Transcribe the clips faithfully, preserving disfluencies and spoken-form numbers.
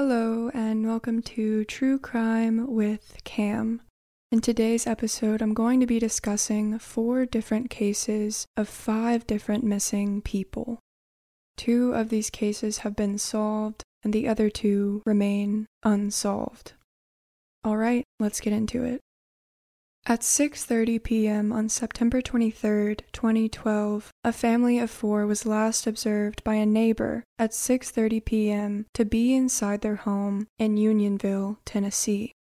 Hello, and welcome to True Crime with Cam. In today's episode, I'm going to be discussing four different cases of five different missing people. Two of these cases have been solved, and the other two remain unsolved. Alright, let's get into it. At six thirty p.m. on September twenty-third, twenty twelve, a family of four was last observed by a neighbor at six thirty p.m. to be inside their home in Unionville, Tennessee.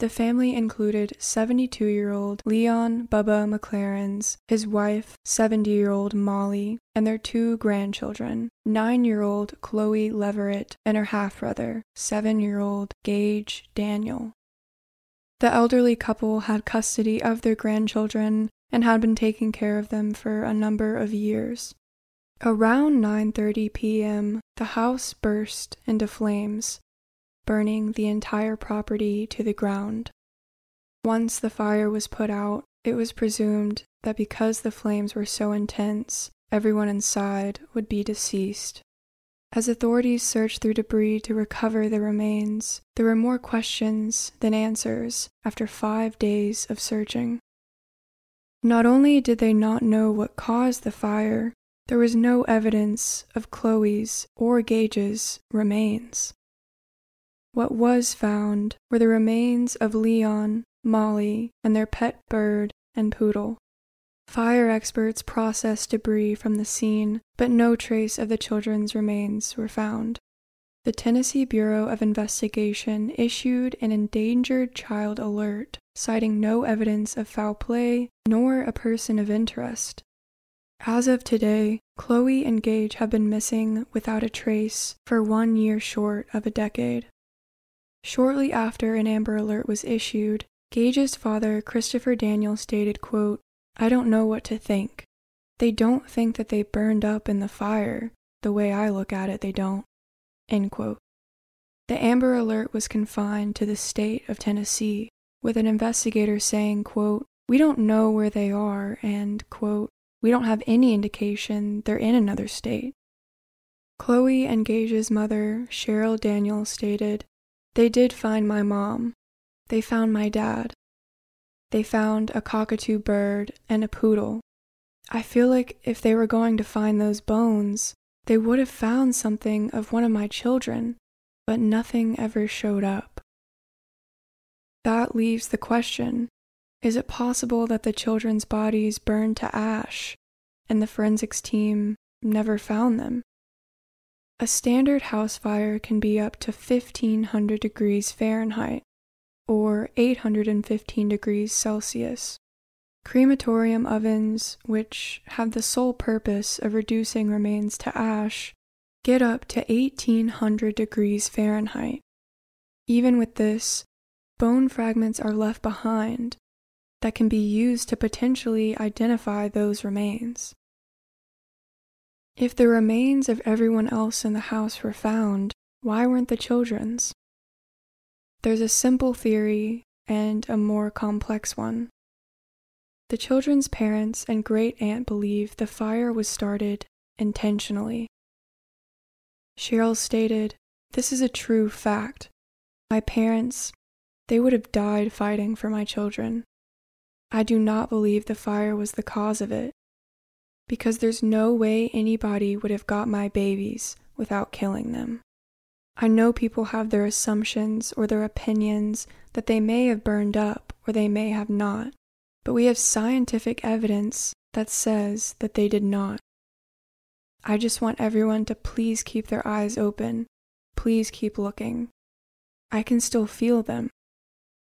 The family included seventy-two-year-old Leon Bubba McLaren's, his wife, seventy-year-old Molly, and their two grandchildren, nine-year-old Chloie Leverette and her half-brother, seven-year-old Gage Daniel. The elderly couple had custody of their grandchildren and had been taking care of them for a number of years. Around nine thirty p.m., the house burst into flames, burning the entire property to the ground. Once the fire was put out, it was presumed that because the flames were so intense, everyone inside would be deceased. As authorities searched through debris to recover the remains, there were more questions than answers after five days of searching. Not only did they not know what caused the fire, there was no evidence of Chloe's or Gage's remains. What was found were the remains of Leon, Molly, and their pet bird and poodle. Fire experts processed debris from the scene, but no trace of the children's remains were found. The Tennessee Bureau of Investigation issued an endangered child alert, citing no evidence of foul play nor a person of interest. As of today, Chloie and Gage have been missing without a trace for one year short of a decade. Shortly after an Amber Alert was issued, Gage's father, Christopher Daniel, stated, quote, "I don't know what to think. They don't think that they burned up in the fire. The way I look at it, they don't." End quote. The Amber Alert was confined to the state of Tennessee, with an investigator saying, quote, "We don't know where they are," and, quote, "we don't have any indication they're in another state." Chloie and Gage's mother, Cheryl Daniels, stated, "They did find my mom. They found my dad. They found a cockatoo bird and a poodle. I feel like if they were going to find those bones, they would have found something of one of my children, but nothing ever showed up." That leaves the question, is it possible that the children's bodies burned to ash and the forensics team never found them? A standard house fire can be up to fifteen hundred degrees Fahrenheit. Or eight hundred fifteen degrees Celsius. Crematorium ovens, which have the sole purpose of reducing remains to ash, get up to eighteen hundred degrees Fahrenheit. Even with this, bone fragments are left behind that can be used to potentially identify those remains. If the remains of everyone else in the house were found, why weren't the children's? There's a simple theory and a more complex one. The children's parents and great-aunt believe the fire was started intentionally. Cheryl stated, "This is a true fact. My parents, they would have died fighting for my children. I do not believe the fire was the cause of it, because there's no way anybody would have got my babies without killing them. I know people have their assumptions or their opinions that they may have burned up or they may have not, but we have scientific evidence that says that they did not. I just want everyone to please keep their eyes open, please keep looking. I can still feel them.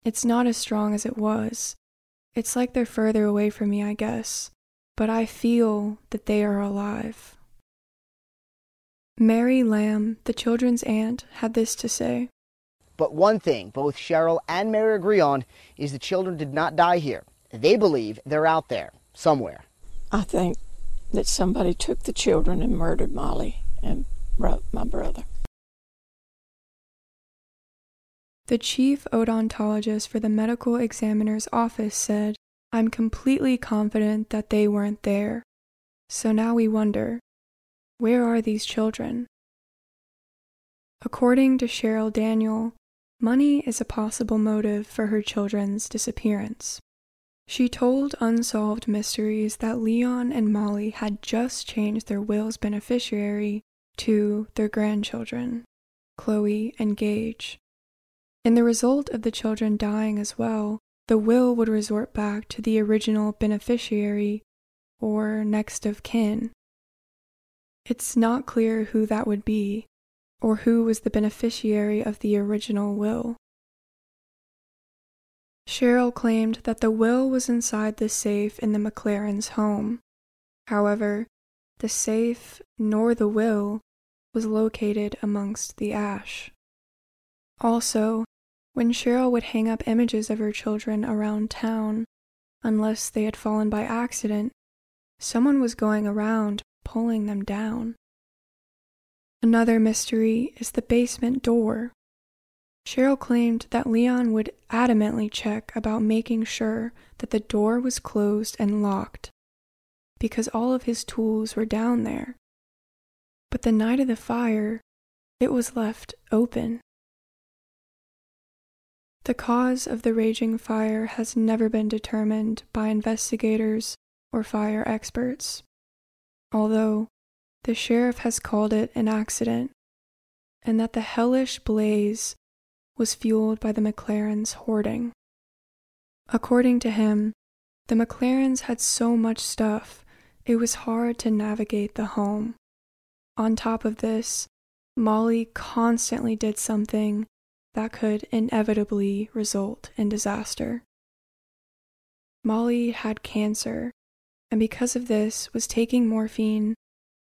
It's not as strong as it was. It's like they're further away from me, I guess, but I feel that they are alive." Mary Lamb, the children's aunt, had this to say. "But one thing both Cheryl and Mary agree on is the children did not die here. They believe they're out there, somewhere." "I think that somebody took the children and murdered Molly and bro- my brother." The chief odontologist for the medical examiner's office said, "I'm completely confident that they weren't there. So now we wonder, where are these children?" According to Cheryl Daniel, money is a possible motive for her children's disappearance. She told Unsolved Mysteries that Leon and Molly had just changed their will's beneficiary to their grandchildren, Chloie and Gage. In the result of the children dying as well, the will would resort back to the original beneficiary or next of kin. It's not clear who that would be, or who was the beneficiary of the original will. Cheryl claimed that the will was inside the safe in the McLaren's home. However, the safe, nor the will, was located amongst the ash. Also, when Cheryl would hang up images of her children around town, unless they had fallen by accident, someone was going around pulling them down. Another mystery is the basement door. Cheryl claimed that Leon would adamantly check about making sure that the door was closed and locked, because all of his tools were down there. But the night of the fire, it was left open. The cause of the raging fire has never been determined by investigators or fire experts, although the sheriff has called it an accident, and that the hellish blaze was fueled by the McLarens' hoarding. According to him, the McLarens had so much stuff, it was hard to navigate the home. On top of this, Molly constantly did something that could inevitably result in disaster. Molly had cancer, and because of this was taking morphine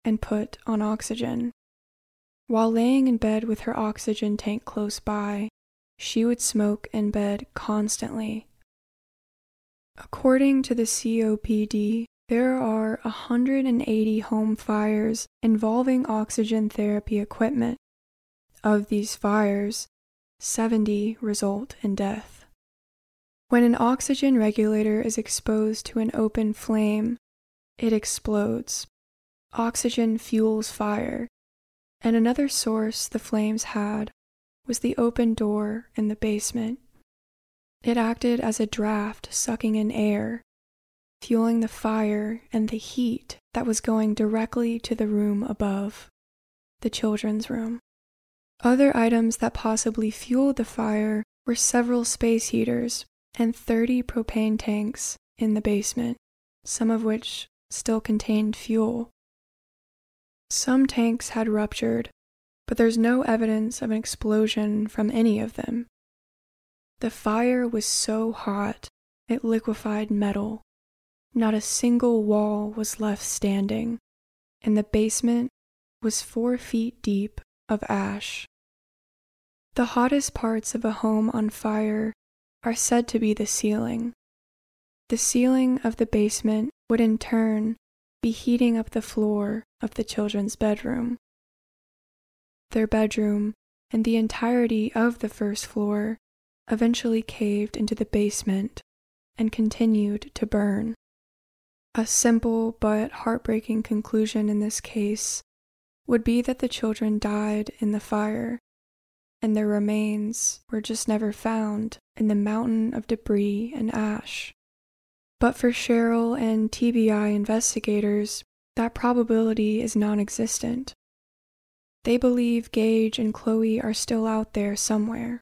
and put on oxygen. While laying in bed with her oxygen tank close by, she would smoke in bed constantly. According to the C O P D, there are one hundred eighty home fires involving oxygen therapy equipment. Of these fires, seventy result in death. When an oxygen regulator is exposed to an open flame, it explodes. Oxygen fuels fire, and another source the flames had was the open door in the basement. It acted as a draft sucking in air, fueling the fire and the heat that was going directly to the room above, the children's room. Other items that possibly fueled the fire were several space heaters and thirty propane tanks in the basement, some of which still contained fuel. Some tanks had ruptured, but there's no evidence of an explosion from any of them. The fire was so hot, it liquefied metal. Not a single wall was left standing, and the basement was four feet deep of ash. The hottest parts of a home on fire are said to be the ceiling. The ceiling of the basement would in turn be heating up the floor of the children's bedroom. Their bedroom and the entirety of the first floor eventually caved into the basement and continued to burn. A simple but heartbreaking conclusion in this case would be that the children died in the fire, and their remains were just never found in the mountain of debris and ash. But for Cheryl and T B I investigators, that probability is non-existent. They believe Gage and Chloie are still out there somewhere.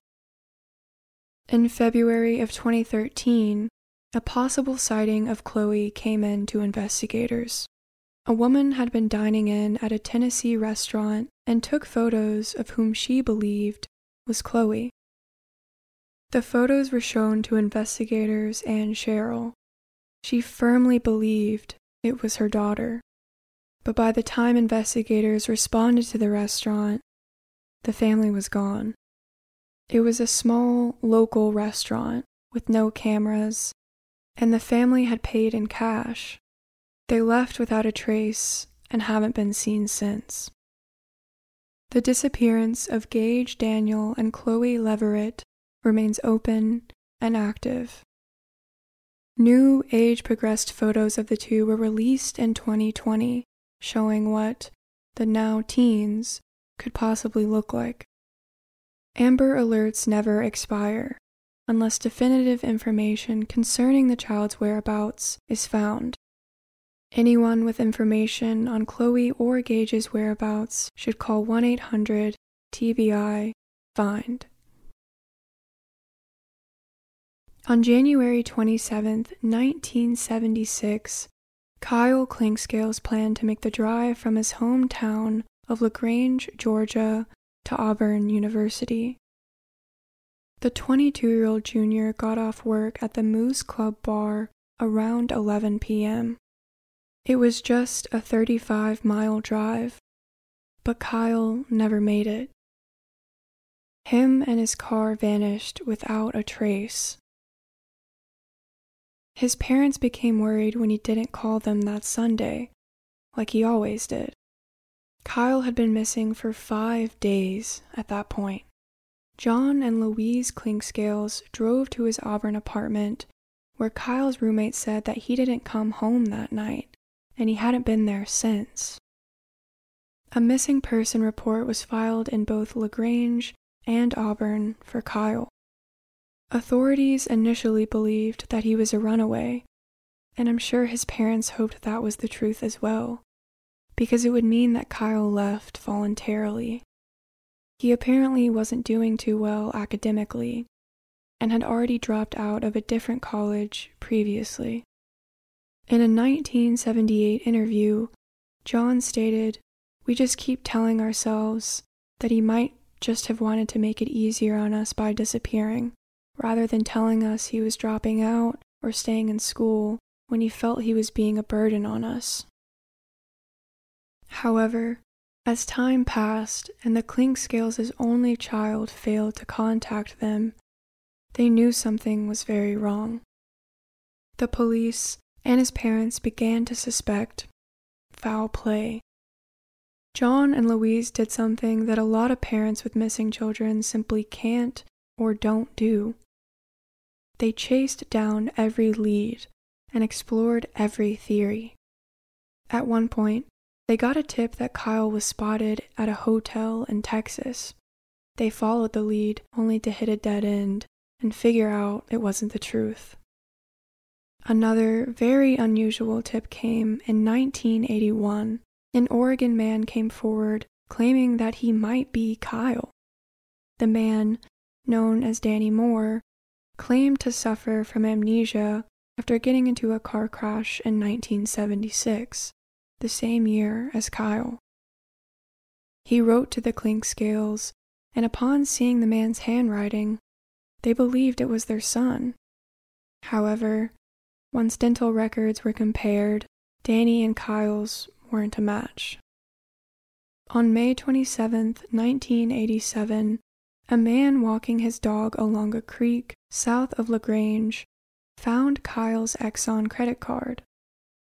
In February of twenty thirteen, a possible sighting of Chloie came in to investigators. A woman had been dining in at a Tennessee restaurant and took photos of whom she believed was Chloie. The photos were shown to investigators and Cheryl. She firmly believed it was her daughter, but by the time investigators responded to the restaurant, the family was gone. It was a small, local restaurant with no cameras, and the family had paid in cash. They left without a trace and haven't been seen since. The disappearance of Gage Daniel and Chloie Leverette remains open and active. New age-progressed photos of the two were released in twenty twenty, showing what the now teens could possibly look like. Amber alerts never expire unless definitive information concerning the child's whereabouts is found. Anyone with information on Chloie or Gage's whereabouts should call one eight hundred T B I find. On January twenty-seventh, nineteen seventy-six, Kyle Clinkscales planned to make the drive from his hometown of LaGrange, Georgia, to Auburn University. The twenty-two-year-old junior got off work at the Moose Club bar around eleven p.m. It was just a thirty-five-mile drive, but Kyle never made it. Him and his car vanished without a trace. His parents became worried when he didn't call them that Sunday, like he always did. Kyle had been missing for five days at that point. John and Louise Clinkscales drove to his Auburn apartment, where Kyle's roommate said that he didn't come home that night, and he hadn't been there since. A missing person report was filed in both LaGrange and Auburn for Kyle. Authorities initially believed that he was a runaway, and I'm sure his parents hoped that was the truth as well, because it would mean that Kyle left voluntarily. He apparently wasn't doing too well academically, and had already dropped out of a different college previously. In a nineteen seventy-eight interview, John stated, "We just keep telling ourselves that he might just have wanted to make it easier on us by disappearing, rather than telling us he was dropping out or staying in school when he felt he was being a burden on us." However, as time passed and the Clinkscales' only child failed to contact them, they knew something was very wrong. The police and his parents began to suspect foul play. John and Louise did something that a lot of parents with missing children simply can't or don't do. They chased down every lead and explored every theory. At one point, they got a tip that Kyle was spotted at a hotel in Texas. They followed the lead only to hit a dead end and figure out it wasn't the truth. Another very unusual tip came in nineteen eighty-one. An Oregon man came forward claiming that he might be Kyle. The man, known as Danny Moore, claimed to suffer from amnesia after getting into a car crash in nineteen seventy-six, the same year as Kyle. He wrote to the Clinkscales, and upon seeing the man's handwriting, they believed it was their son. However, once dental records were compared, Danny and Kyle's weren't a match. On May twenty-seventh, nineteen eighty-seven, a man walking his dog along a creek south of LaGrange found Kyle's Exxon credit card.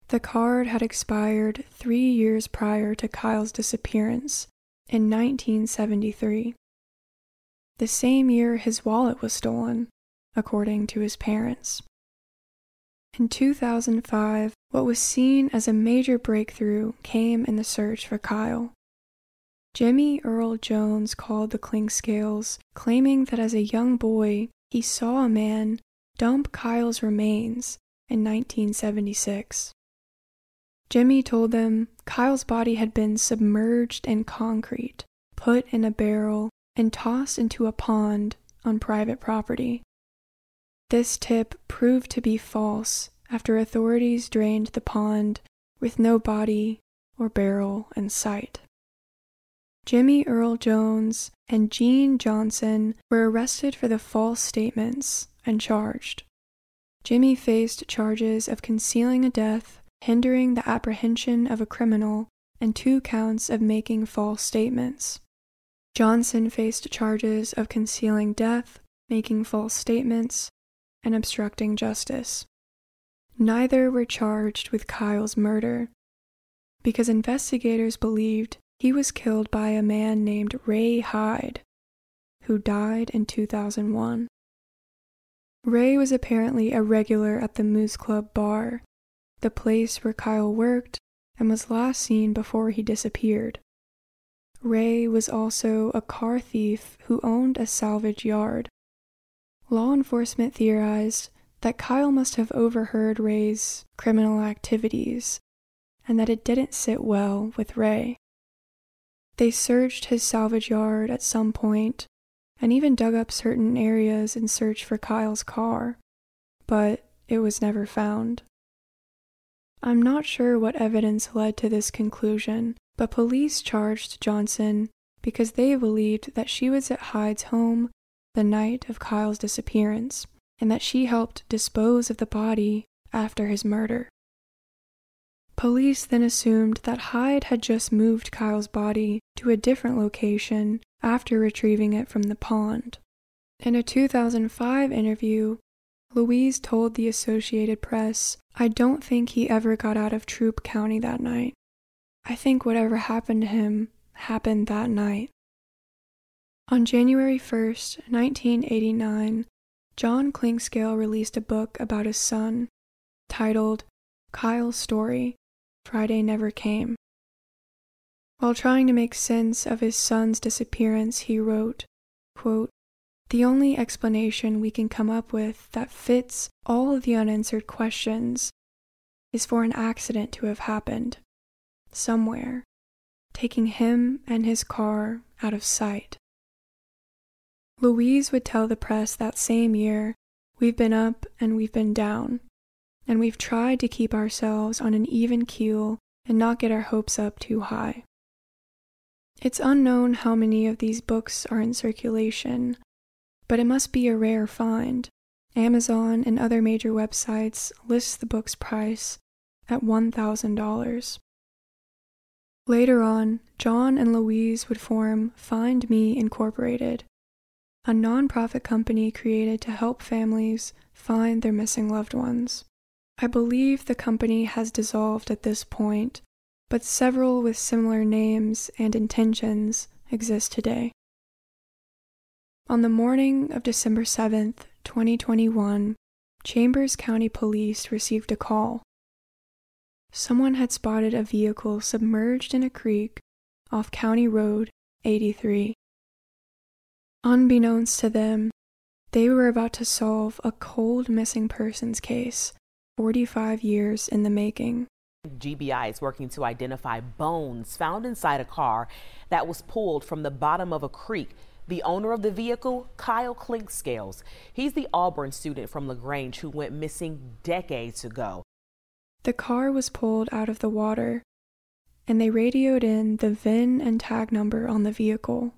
The card had expired three years prior to Kyle's disappearance in nineteen seventy-three. The same year his wallet was stolen, according to his parents. In two thousand five, what was seen as a major breakthrough came in the search for Kyle. Jimmy Earl Jones called the Clinkscales, claiming that as a young boy, he saw a man dump Kyle's remains in nineteen seventy-six. Jimmy told them Kyle's body had been submerged in concrete, put in a barrel, and tossed into a pond on private property. This tip proved to be false after authorities drained the pond with no body or barrel in sight. Jimmy Earl Jones and Gene Johnson were arrested for the false statements and charged. Jimmy faced charges of concealing a death, hindering the apprehension of a criminal, and two counts of making false statements. Johnson faced charges of concealing death, making false statements, and obstructing justice. Neither were charged with Kyle's murder, because investigators believed he was killed by a man named Ray Hyde, who died in two thousand one. Ray was apparently a regular at the Moose Club bar, the place where Kyle worked and was last seen before he disappeared. Ray was also a car thief who owned a salvage yard. Law enforcement theorized that Kyle must have overheard Ray's criminal activities and that it didn't sit well with Ray. They searched his salvage yard at some point and even dug up certain areas in search for Kyle's car, but it was never found. I'm not sure what evidence led to this conclusion, but police charged Johnson because they believed that she was at Hyde's home the night of Kyle's disappearance, and that she helped dispose of the body after his murder. Police then assumed that Hyde had just moved Kyle's body to a different location after retrieving it from the pond. In a two thousand five interview, Louise told the Associated Press, "I don't think he ever got out of Troup County that night. I think whatever happened to him happened that night." On January first, nineteen eighty-nine, John Clinkscales released a book about his son titled Kyle's Story, Friday Never Came. While trying to make sense of his son's disappearance, he wrote, quote, "The only explanation we can come up with that fits all of the unanswered questions is for an accident to have happened somewhere, taking him and his car out of sight." Louise would tell the press that same year, "We've been up and we've been down, and we've tried to keep ourselves on an even keel and not get our hopes up too high." It's unknown how many of these books are in circulation, but it must be a rare find. Amazon and other major websites list the book's price at one thousand dollars. Later on, John and Louise would form Find Me Incorporated, a nonprofit company created to help families find their missing loved ones. I believe the company has dissolved at this point, but several with similar names and intentions exist today. On the morning of December seventh, twenty twenty-one, Chambers County Police received a call. Someone had spotted a vehicle submerged in a creek off County Road eighty-three. Unbeknownst to them, they were about to solve a cold missing persons case, forty-five years in the making. G B I is working to identify bones found inside a car that was pulled from the bottom of a creek. The owner of the vehicle, Kyle Clinkscales. He's the Auburn student from LaGrange who went missing decades ago. The car was pulled out of the water, and they radioed in the V I N and tag number on the vehicle.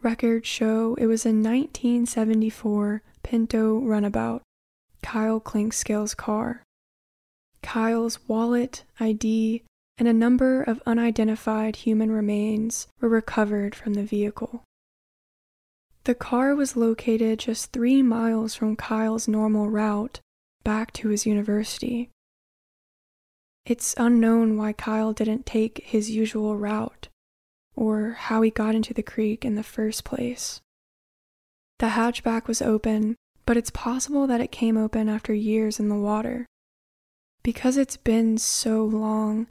Records show it was a nineteen seventy-four Pinto runabout, Kyle Clinkscales' car. Kyle's wallet, I D, and a number of unidentified human remains were recovered from the vehicle. The car was located just three miles from Kyle's normal route back to his university. It's unknown why Kyle didn't take his usual route, or how he got into the creek in the first place. The hatchback was open, but it's possible that it came open after years in the water. Because it's been so long,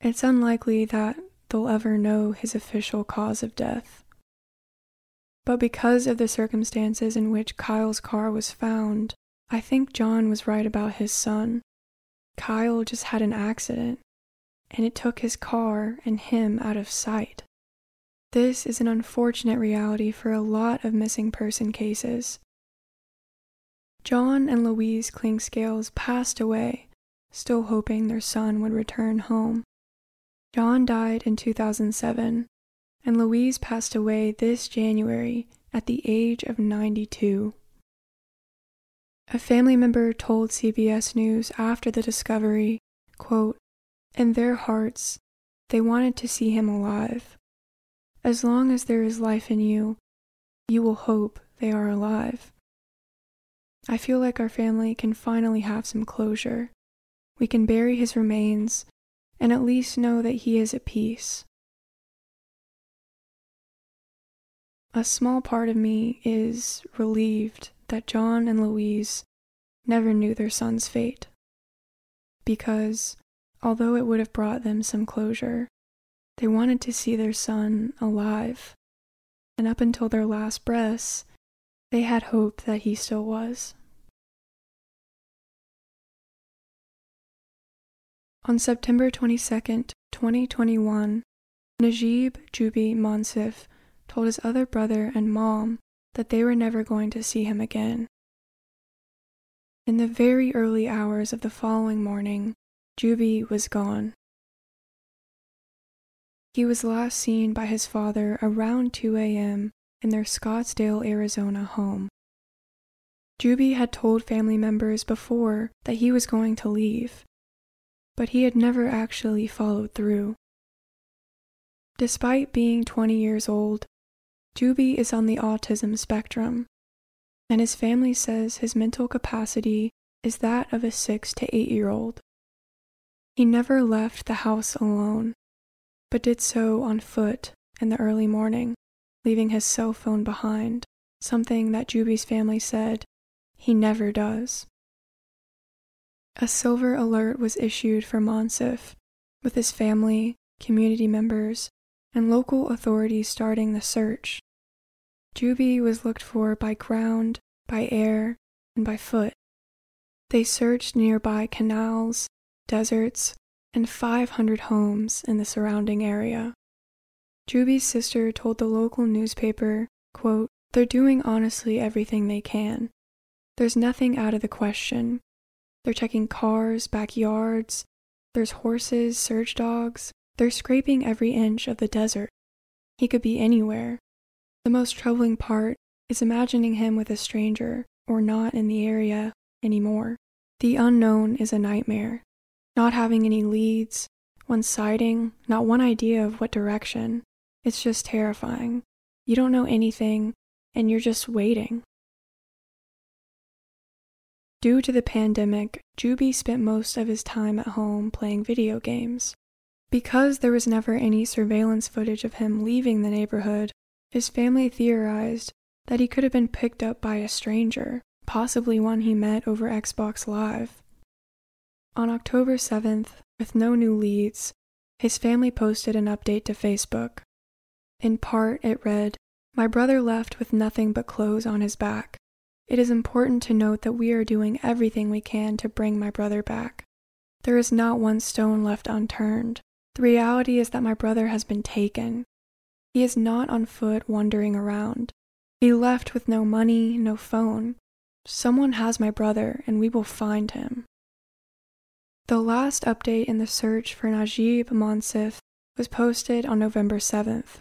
it's unlikely that they'll ever know his official cause of death. But because of the circumstances in which Kyle's car was found, I think John was right about his son. Kyle just had an accident, and it took his car and him out of sight. This is an unfortunate reality for a lot of missing person cases. John and Louise Clinkscales passed away, still hoping their son would return home. John died in two thousand seven, and Louise passed away this January at the age of ninety-two. A family member told C B S News after the discovery, quote, "In their hearts, they wanted to see him alive. As long as there is life in you, you will hope they are alive. I feel like our family can finally have some closure. We can bury his remains and at least know that he is at peace. A small part of me is relieved that John and Louise never knew their son's fate, because although it would have brought them some closure, They wanted to see their son alive, and up until their last breaths, they had hope that he still was. On September twenty-second, twenty twenty-one, Najib Juby Monsif told his other brother and mom that they were never going to see him again. In the very early hours of the following morning, Juby was gone. He was last seen by his father around two a.m. in their Scottsdale, Arizona home. Juby had told family members before that he was going to leave, but he had never actually followed through. Despite being twenty years old, Juby is on the autism spectrum, and his family says his mental capacity is that of a six to eight-year-old. He never left the house alone, but did so on foot in the early morning, leaving his cell phone behind, something that Juby's family said he never does. A silver alert was issued for Monsif, with his family, community members, and local authorities starting the search. Juby was looked for by ground, by air, and by foot. They searched nearby canals, deserts, and five hundred homes in the surrounding area. Juby's sister told the local newspaper, quote, "They're doing honestly everything they can. There's nothing out of the question. They're checking cars, backyards, there's horses, search dogs. They're scraping every inch of the desert. He could be anywhere. The most troubling part is imagining him with a stranger or not in the area anymore. The unknown is a nightmare. Not having any leads, one sighting, not one idea of what direction. It's just terrifying. You don't know anything, and you're just waiting." Due to the pandemic, Juby spent most of his time at home playing video games. Because there was never any surveillance footage of him leaving the neighborhood, his family theorized that he could have been picked up by a stranger, possibly one he met over Xbox Live. On October seventh, with no new leads, his family posted an update to Facebook. In part, it read, "My brother left with nothing but clothes on his back. It is important to note that we are doing everything we can to bring my brother back. There is not one stone left unturned. The reality is that my brother has been taken. He is not on foot wandering around. He left with no money, no phone. Someone has my brother, and we will find him." The last update in the search for Najib Monsif was posted on November seventh.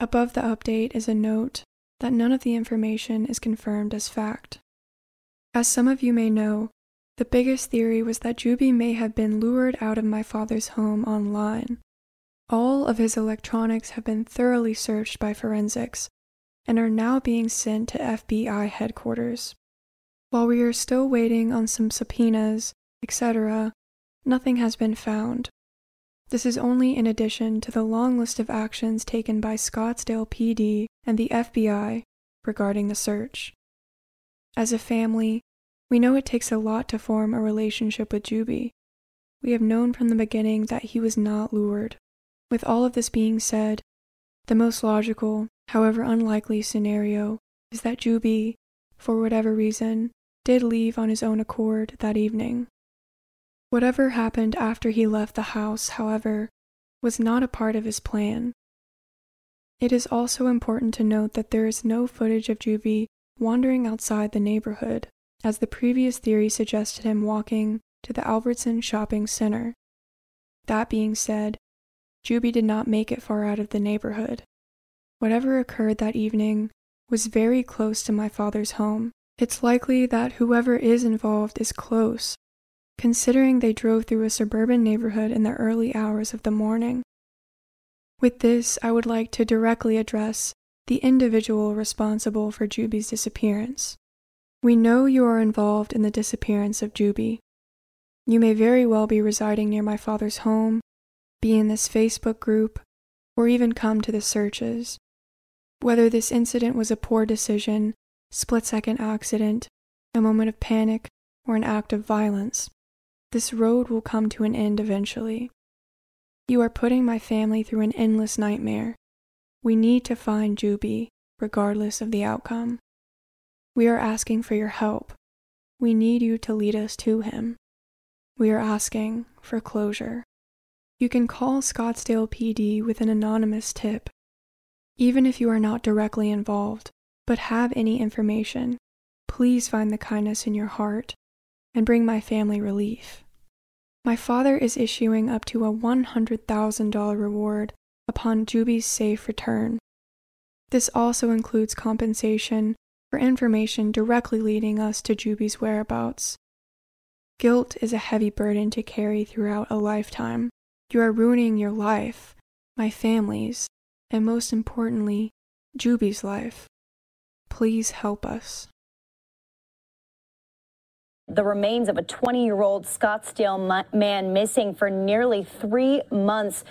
Above the update is a note that none of the information is confirmed as fact. As some of you may know, the biggest theory was that Juby may have been lured out of my father's home online. All of his electronics have been thoroughly searched by forensics and are now being sent to F B I headquarters. While we are still waiting on some subpoenas, et cetera, nothing has been found. This is only in addition to the long list of actions taken by Scottsdale P D and the F B I regarding the search. As a family, we know it takes a lot to form a relationship with Juby. We have known from the beginning that he was not lured. With all of this being said, the most logical, however unlikely scenario is that Juby, for whatever reason, did leave on his own accord that evening. Whatever happened after he left the house, however, was not a part of his plan. It is also important to note that there is no footage of Juby wandering outside the neighborhood, as the previous theory suggested him walking to the Albertson Shopping Center. That being said, Juby did not make it far out of the neighborhood. Whatever occurred that evening was very close to my father's home. It's likely that whoever is involved is close, considering they drove through a suburban neighborhood in the early hours of the morning. With this, I would like to directly address the individual responsible for Juby's disappearance. We know you are involved in the disappearance of Juby. You may very well be residing near my father's home, be in this Facebook group, or even come to the searches. Whether this incident was a poor decision, split-second accident, a moment of panic, or an act of violence, this road will come to an end eventually. You are putting my family through an endless nightmare. We need to find Jubie, regardless of the outcome. We are asking for your help. We need you to lead us to him. We are asking for closure. You can call Scottsdale P D with an anonymous tip, even if you are not directly involved, but have any information. Please find the kindness in your heart and bring my family relief. My father is issuing up to a one hundred thousand dollars reward upon Jubie's safe return. This also includes compensation for information directly leading us to Jubie's whereabouts. Guilt is a heavy burden to carry throughout a lifetime. You are ruining your life, my family's, and most importantly, Jubie's life. Please help us. The remains of a twenty-year-old Scottsdale man missing for nearly three months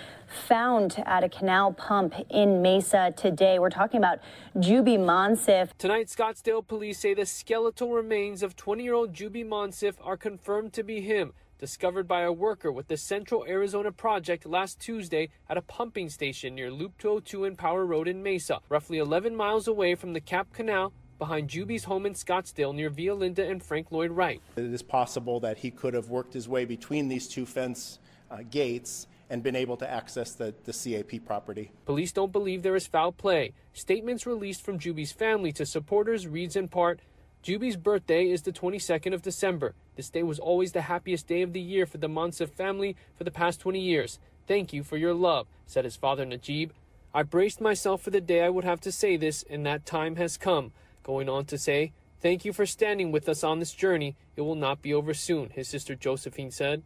found at a canal pump in Mesa today. We're talking about Jubie Monsif. Tonight, Scottsdale police say the skeletal remains of twenty-year-old Jubie Monsif are confirmed to be him, discovered by a worker with the Central Arizona Project last Tuesday at a pumping station near Loop two oh two and Power Road in Mesa, roughly eleven miles away from the Cap Canal, behind Jubie's home in Scottsdale near Via Linda and Frank Lloyd Wright. It is possible that he could have worked his way between these two fence uh, gates and been able to access the, the C A P property. Police don't believe there is foul play. Statements released from Jubie's family to supporters reads in part, Jubie's birthday is the twenty-second of December. This day was always the happiest day of the year for the Monsif family for the past twenty years. Thank you for your love, said his father Najib. I braced myself for the day I would have to say this, and that time has come. Going on to say, thank you for standing with us on this journey. It will not be over soon, his sister Josephine said.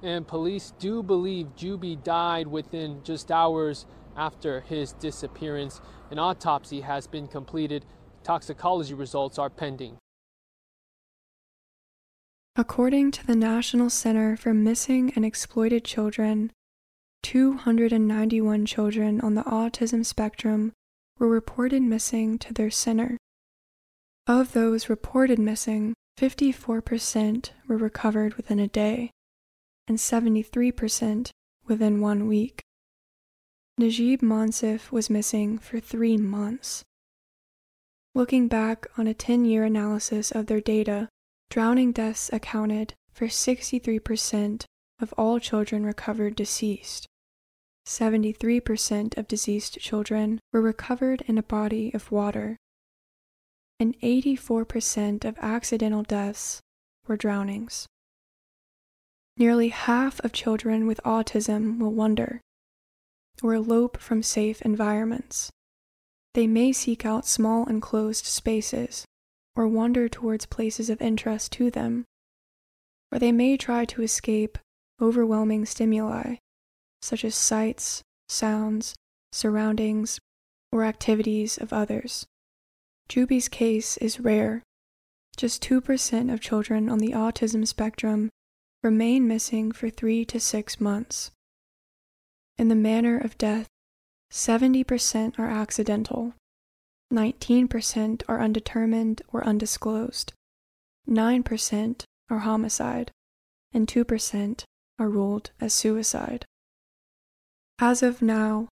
And police do believe Jubie died within just hours after his disappearance. An autopsy has been completed. Toxicology results are pending. According to the National Center for Missing and Exploited Children, two hundred ninety-one children on the autism spectrum were reported missing to their center. Of those reported missing, fifty-four percent were recovered within a day, and seventy-three percent within one week. Najib Monsif was missing for three months. Looking back on a ten-year analysis of their data, drowning deaths accounted for sixty-three percent of all children recovered deceased. seventy-three percent of deceased children were recovered in a body of water, and eighty-four percent of accidental deaths were drownings. Nearly half of children with autism will wander or elope from safe environments. They may seek out small enclosed spaces or wander towards places of interest to them, or they may try to escape overwhelming stimuli, such as sights, sounds, surroundings, or activities of others. Jubie's case is rare. Just two percent of children on the autism spectrum remain missing for three to six months. In the manner of death, seventy percent are accidental, nineteen percent are undetermined or undisclosed, nine percent are homicide, and two percent are ruled as suicide. As of now,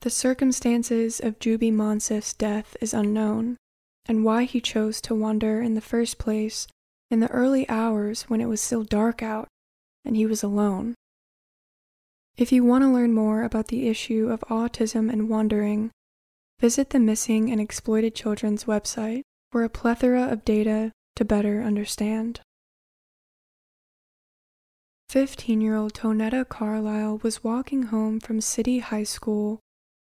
the circumstances of Jubie Monsif's death is unknown, and why he chose to wander in the first place in the early hours when it was still dark out and he was alone. If you want to learn more about the issue of autism and wandering, visit the Missing and Exploited Children's website for a plethora of data to better understand. fifteen-year-old Tonetta Carlisle was walking home from City High School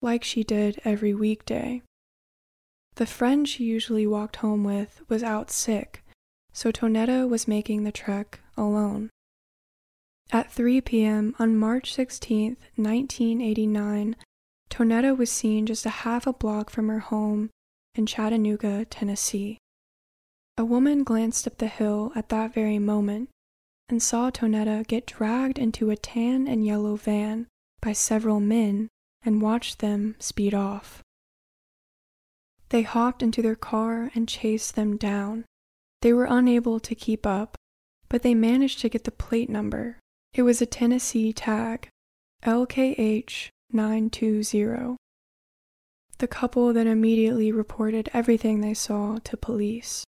like she did every weekday. The friend she usually walked home with was out sick, so Tonetta was making the trek alone. At three p.m. on March sixteenth, nineteen eighty-nine, Tonetta was seen just a half a block from her home in Chattanooga, Tennessee. A woman glanced up the hill at that very moment and saw Tonetta get dragged into a tan and yellow van by several men and watched them speed off. They hopped into their car and chased them down. They were unable to keep up, but they managed to get the plate number, It was a Tennessee tag, L K H nine two zero. The couple then immediately reported everything they saw to police.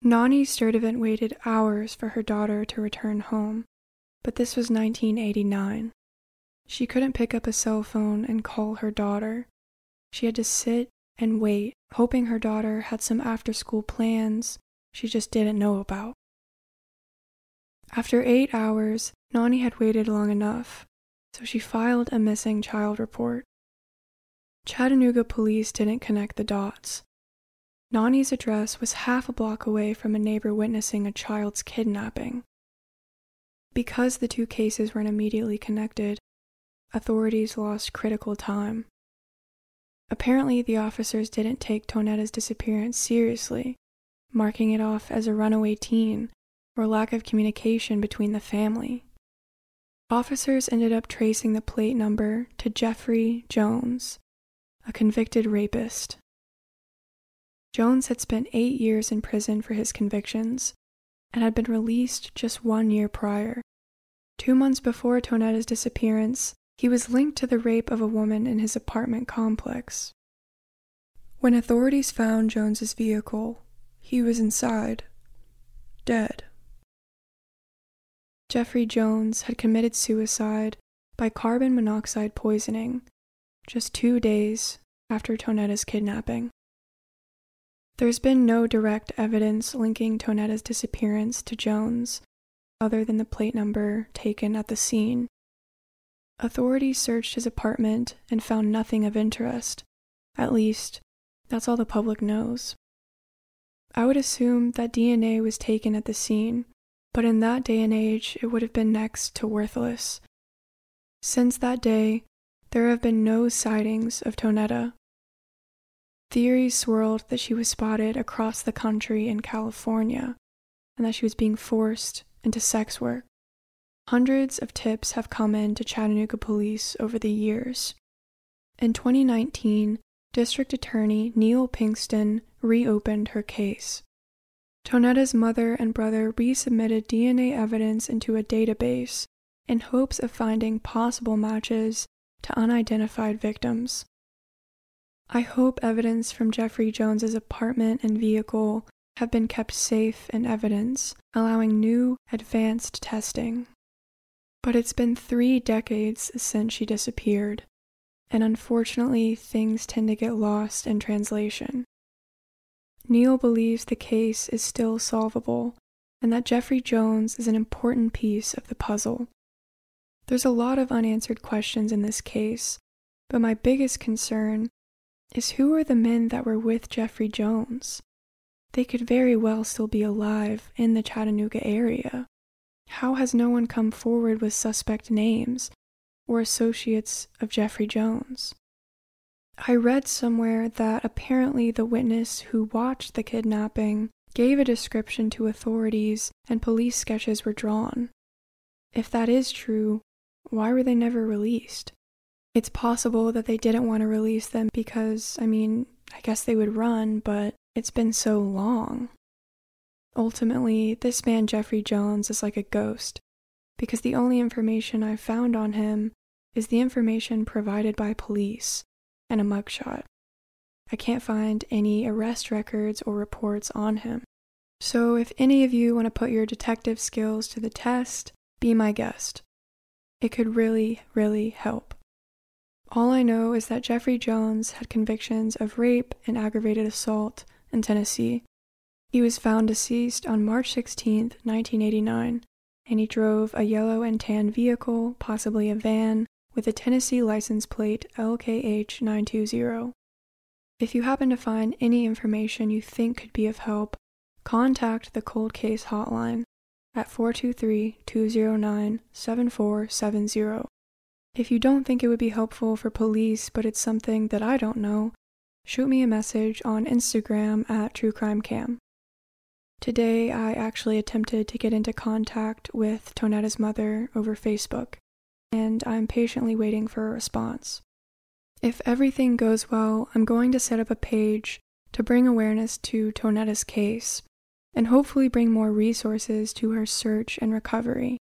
Nani Sturdivant waited hours for her daughter to return home, but this was nineteen eighty-nine. She couldn't pick up a cell phone and call her daughter. She had to sit and wait, hoping her daughter had some after-school plans she just didn't know about. After eight hours, Nani had waited long enough, so she filed a missing child report. Chattanooga police didn't connect the dots. Nani's address was half a block away from a neighbor witnessing a child's kidnapping. Because the two cases weren't immediately connected, authorities lost critical time. Apparently, the officers didn't take Tonetta's disappearance seriously, marking it off as a runaway teen or lack of communication between the family. Officers ended up tracing the plate number to Jeffrey Jones, a convicted rapist. Jones had spent eight years in prison for his convictions and had been released just one year prior. Two months before Tonetta's disappearance, he was linked to the rape of a woman in his apartment complex. When authorities found Jones's vehicle, he was inside, dead. Jeffrey Jones had committed suicide by carbon monoxide poisoning just two days after Tonetta's kidnapping. There's been no direct evidence linking Tonetta's disappearance to Jones, other than the plate number taken at the scene. Authorities searched his apartment and found nothing of interest. At least, that's all the public knows. I would assume that D N A was taken at the scene, but in that day and age, it would have been next to worthless. Since that day, there have been no sightings of Tonetta. Theories swirled that she was spotted across the country in California, and that she was being forced into sex work. Hundreds of tips have come in to Chattanooga police over the years. In twenty nineteen, District Attorney Neil Pinkston reopened her case. Tonetta's mother and brother resubmitted D N A evidence into a database in hopes of finding possible matches to unidentified victims. I hope evidence from Jeffrey Jones's apartment and vehicle have been kept safe in evidence, allowing new, advanced testing. But it's been three decades since she disappeared, and unfortunately, things tend to get lost in translation. Neil believes the case is still solvable, and that Jeffrey Jones is an important piece of the puzzle. There's a lot of unanswered questions in this case, but my biggest concern is who are the men that were with Jeffrey Jones? They could very well still be alive in the Chattanooga area. How has no one come forward with suspect names or associates of Jeffrey Jones? I read somewhere that apparently the witness who watched the kidnapping gave a description to authorities and police sketches were drawn. If that is true, why were they never released? It's possible that they didn't want to release them because, I mean, I guess they would run, but it's been so long. Ultimately, this man Jeffrey Jones is like a ghost, because the only information I've found on him is the information provided by police and a mugshot. I can't find any arrest records or reports on him. So if any of you want to put your detective skills to the test, be my guest. It could really, really help. All I know is that Jeffrey Jones had convictions of rape and aggravated assault in Tennessee. He was found deceased on March sixteenth, nineteen eighty-nine, and he drove a yellow and tan vehicle, possibly a van, with a Tennessee license plate L K H nine two zero. If you happen to find any information you think could be of help, contact the Cold Case Hotline at four two three, two zero nine, seven four seven zero. If you don't think it would be helpful for police, but it's something that I don't know, shoot me a message on Instagram at True Crime Cam. Today, I actually attempted to get into contact with Tonetta's mother over Facebook, and I'm patiently waiting for a response. If everything goes well, I'm going to set up a page to bring awareness to Tonetta's case, and hopefully bring more resources to her search and recovery.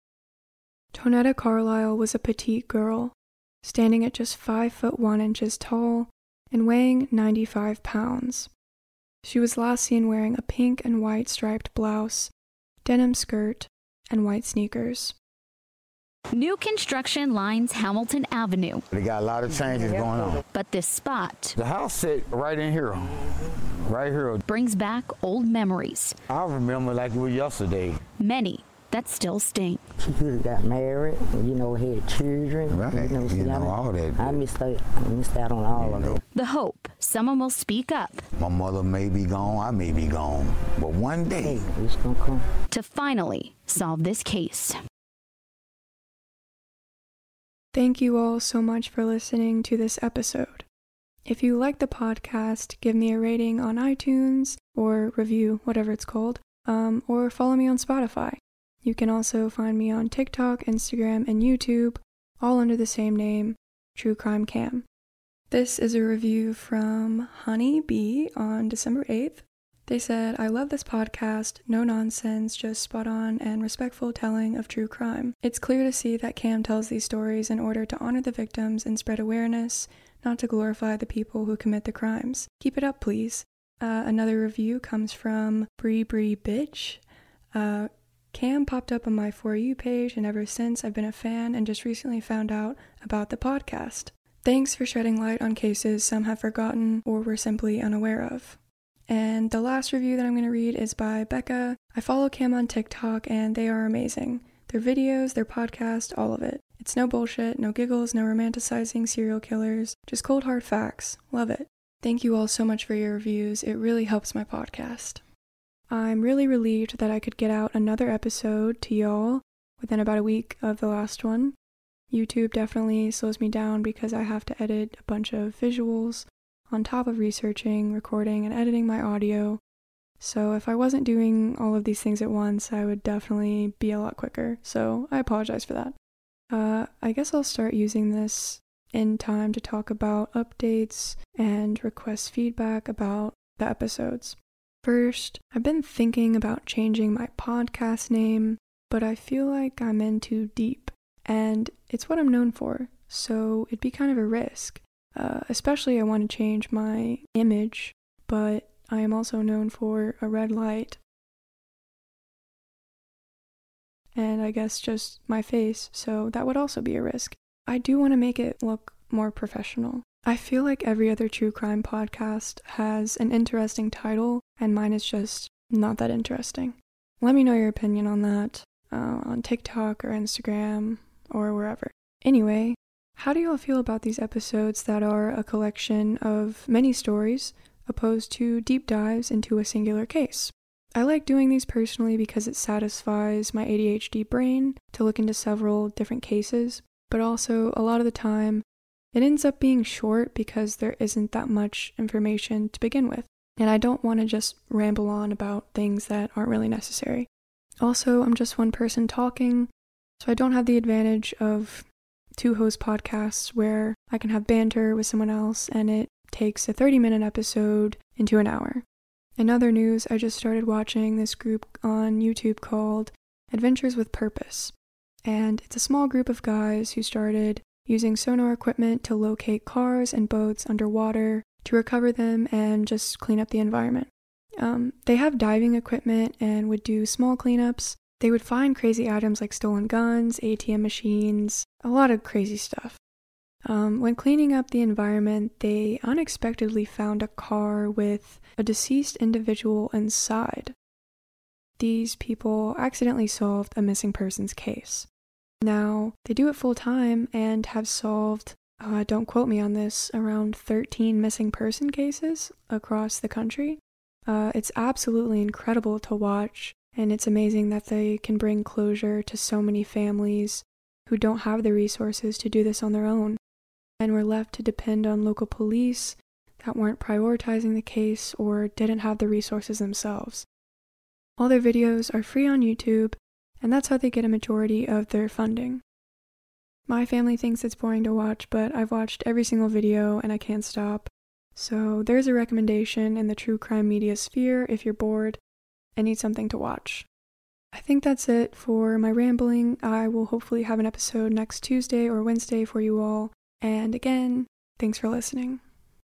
Tonetta Carlisle was a petite girl, standing at just five foot one inches tall and weighing ninety-five pounds. She was last seen wearing a pink and white striped blouse, denim skirt, and white sneakers. New construction lines Hamilton Avenue. They got a lot of changes going on. But this spot, the house sit right in here, right here, brings back old memories. I remember like it was yesterday. Many that still sting. She got married, you know, had children. Right, you know, you know all that. I missed out, I missed out on all yeah. of them. The hope someone will speak up. My mother may be gone, I may be gone, but one day it's gonna come. To finally solve this case. Thank you all so much for listening to this episode. If you like the podcast, give me a rating on iTunes or review, whatever it's called, um, or follow me on Spotify. You can also find me on TikTok, Instagram, and YouTube, all under the same name, True Crime Cam. This is a review from Honey Bee on December eighth. They said, I love this podcast, no nonsense, just spot on and respectful telling of true crime. It's clear to see that Cam tells these stories in order to honor the victims and spread awareness, not to glorify the people who commit the crimes. Keep it up, please. Uh, another review comes from Bree Bree Bitch. Uh, Cam popped up on my For You page, and ever since I've been a fan and just recently found out about the podcast. Thanks for shedding light on cases some have forgotten or were simply unaware of. And the last review that I'm going to read is by Becca. I follow Cam on TikTok, and they are amazing. Their videos, their podcast, all of it. It's no bullshit, no giggles, no romanticizing serial killers, just cold hard facts. Love it. Thank you all so much for your reviews. It really helps my podcast. I'm really relieved that I could get out another episode to y'all within about a week of the last one. YouTube definitely slows me down because I have to edit a bunch of visuals on top of researching, recording, and editing my audio. So if I wasn't doing all of these things at once, I would definitely be a lot quicker. So I apologize for that. Uh, I guess I'll start using this in time to talk about updates and request feedback about the episodes. First, I've been thinking about changing my podcast name, but I feel like I'm in too deep, and it's what I'm known for, so it'd be kind of a risk. Uh, especially I want to change my image, but I am also known for a red light. And I guess just my face, so that would also be a risk. I do want to make it look more professional. I feel like every other true crime podcast has an interesting title, and mine is just not that interesting. Let me know your opinion on that, uh, on TikTok or Instagram or wherever. Anyway, how do y'all feel about these episodes that are a collection of many stories, opposed to deep dives into a singular case? I like doing these personally because it satisfies my A D H D brain to look into several different cases, but also a lot of the time, it ends up being short because there isn't that much information to begin with, and I don't want to just ramble on about things that aren't really necessary. Also, I'm just one person talking, so I don't have the advantage of two host podcasts where I can have banter with someone else and it takes a thirty minute episode into an hour. In other news, I just started watching this group on YouTube called Adventures with Purpose, and it's a small group of guys who started using sonar equipment to locate cars and boats underwater to recover them and just clean up the environment. Um, they have diving equipment and would do small cleanups. They would find crazy items like stolen guns, A T M machines, a lot of crazy stuff. Um, when cleaning up the environment, they unexpectedly found a car with a deceased individual inside. These people accidentally solved a missing person's case. Now, they do it full time and have solved, uh, don't quote me on this, around thirteen missing person cases across the country. Uh, it's absolutely incredible to watch. And it's amazing that they can bring closure to so many families who don't have the resources to do this on their own, and were left to depend on local police that weren't prioritizing the case or didn't have the resources themselves. All their videos are free on YouTube, and that's how they get a majority of their funding. My family thinks it's boring to watch, but I've watched every single video and I can't stop. So there's a recommendation in the true crime media sphere if you're bored and need something to watch. I think that's it for my rambling. I will hopefully have an episode next Tuesday or Wednesday for you all. And again, thanks for listening.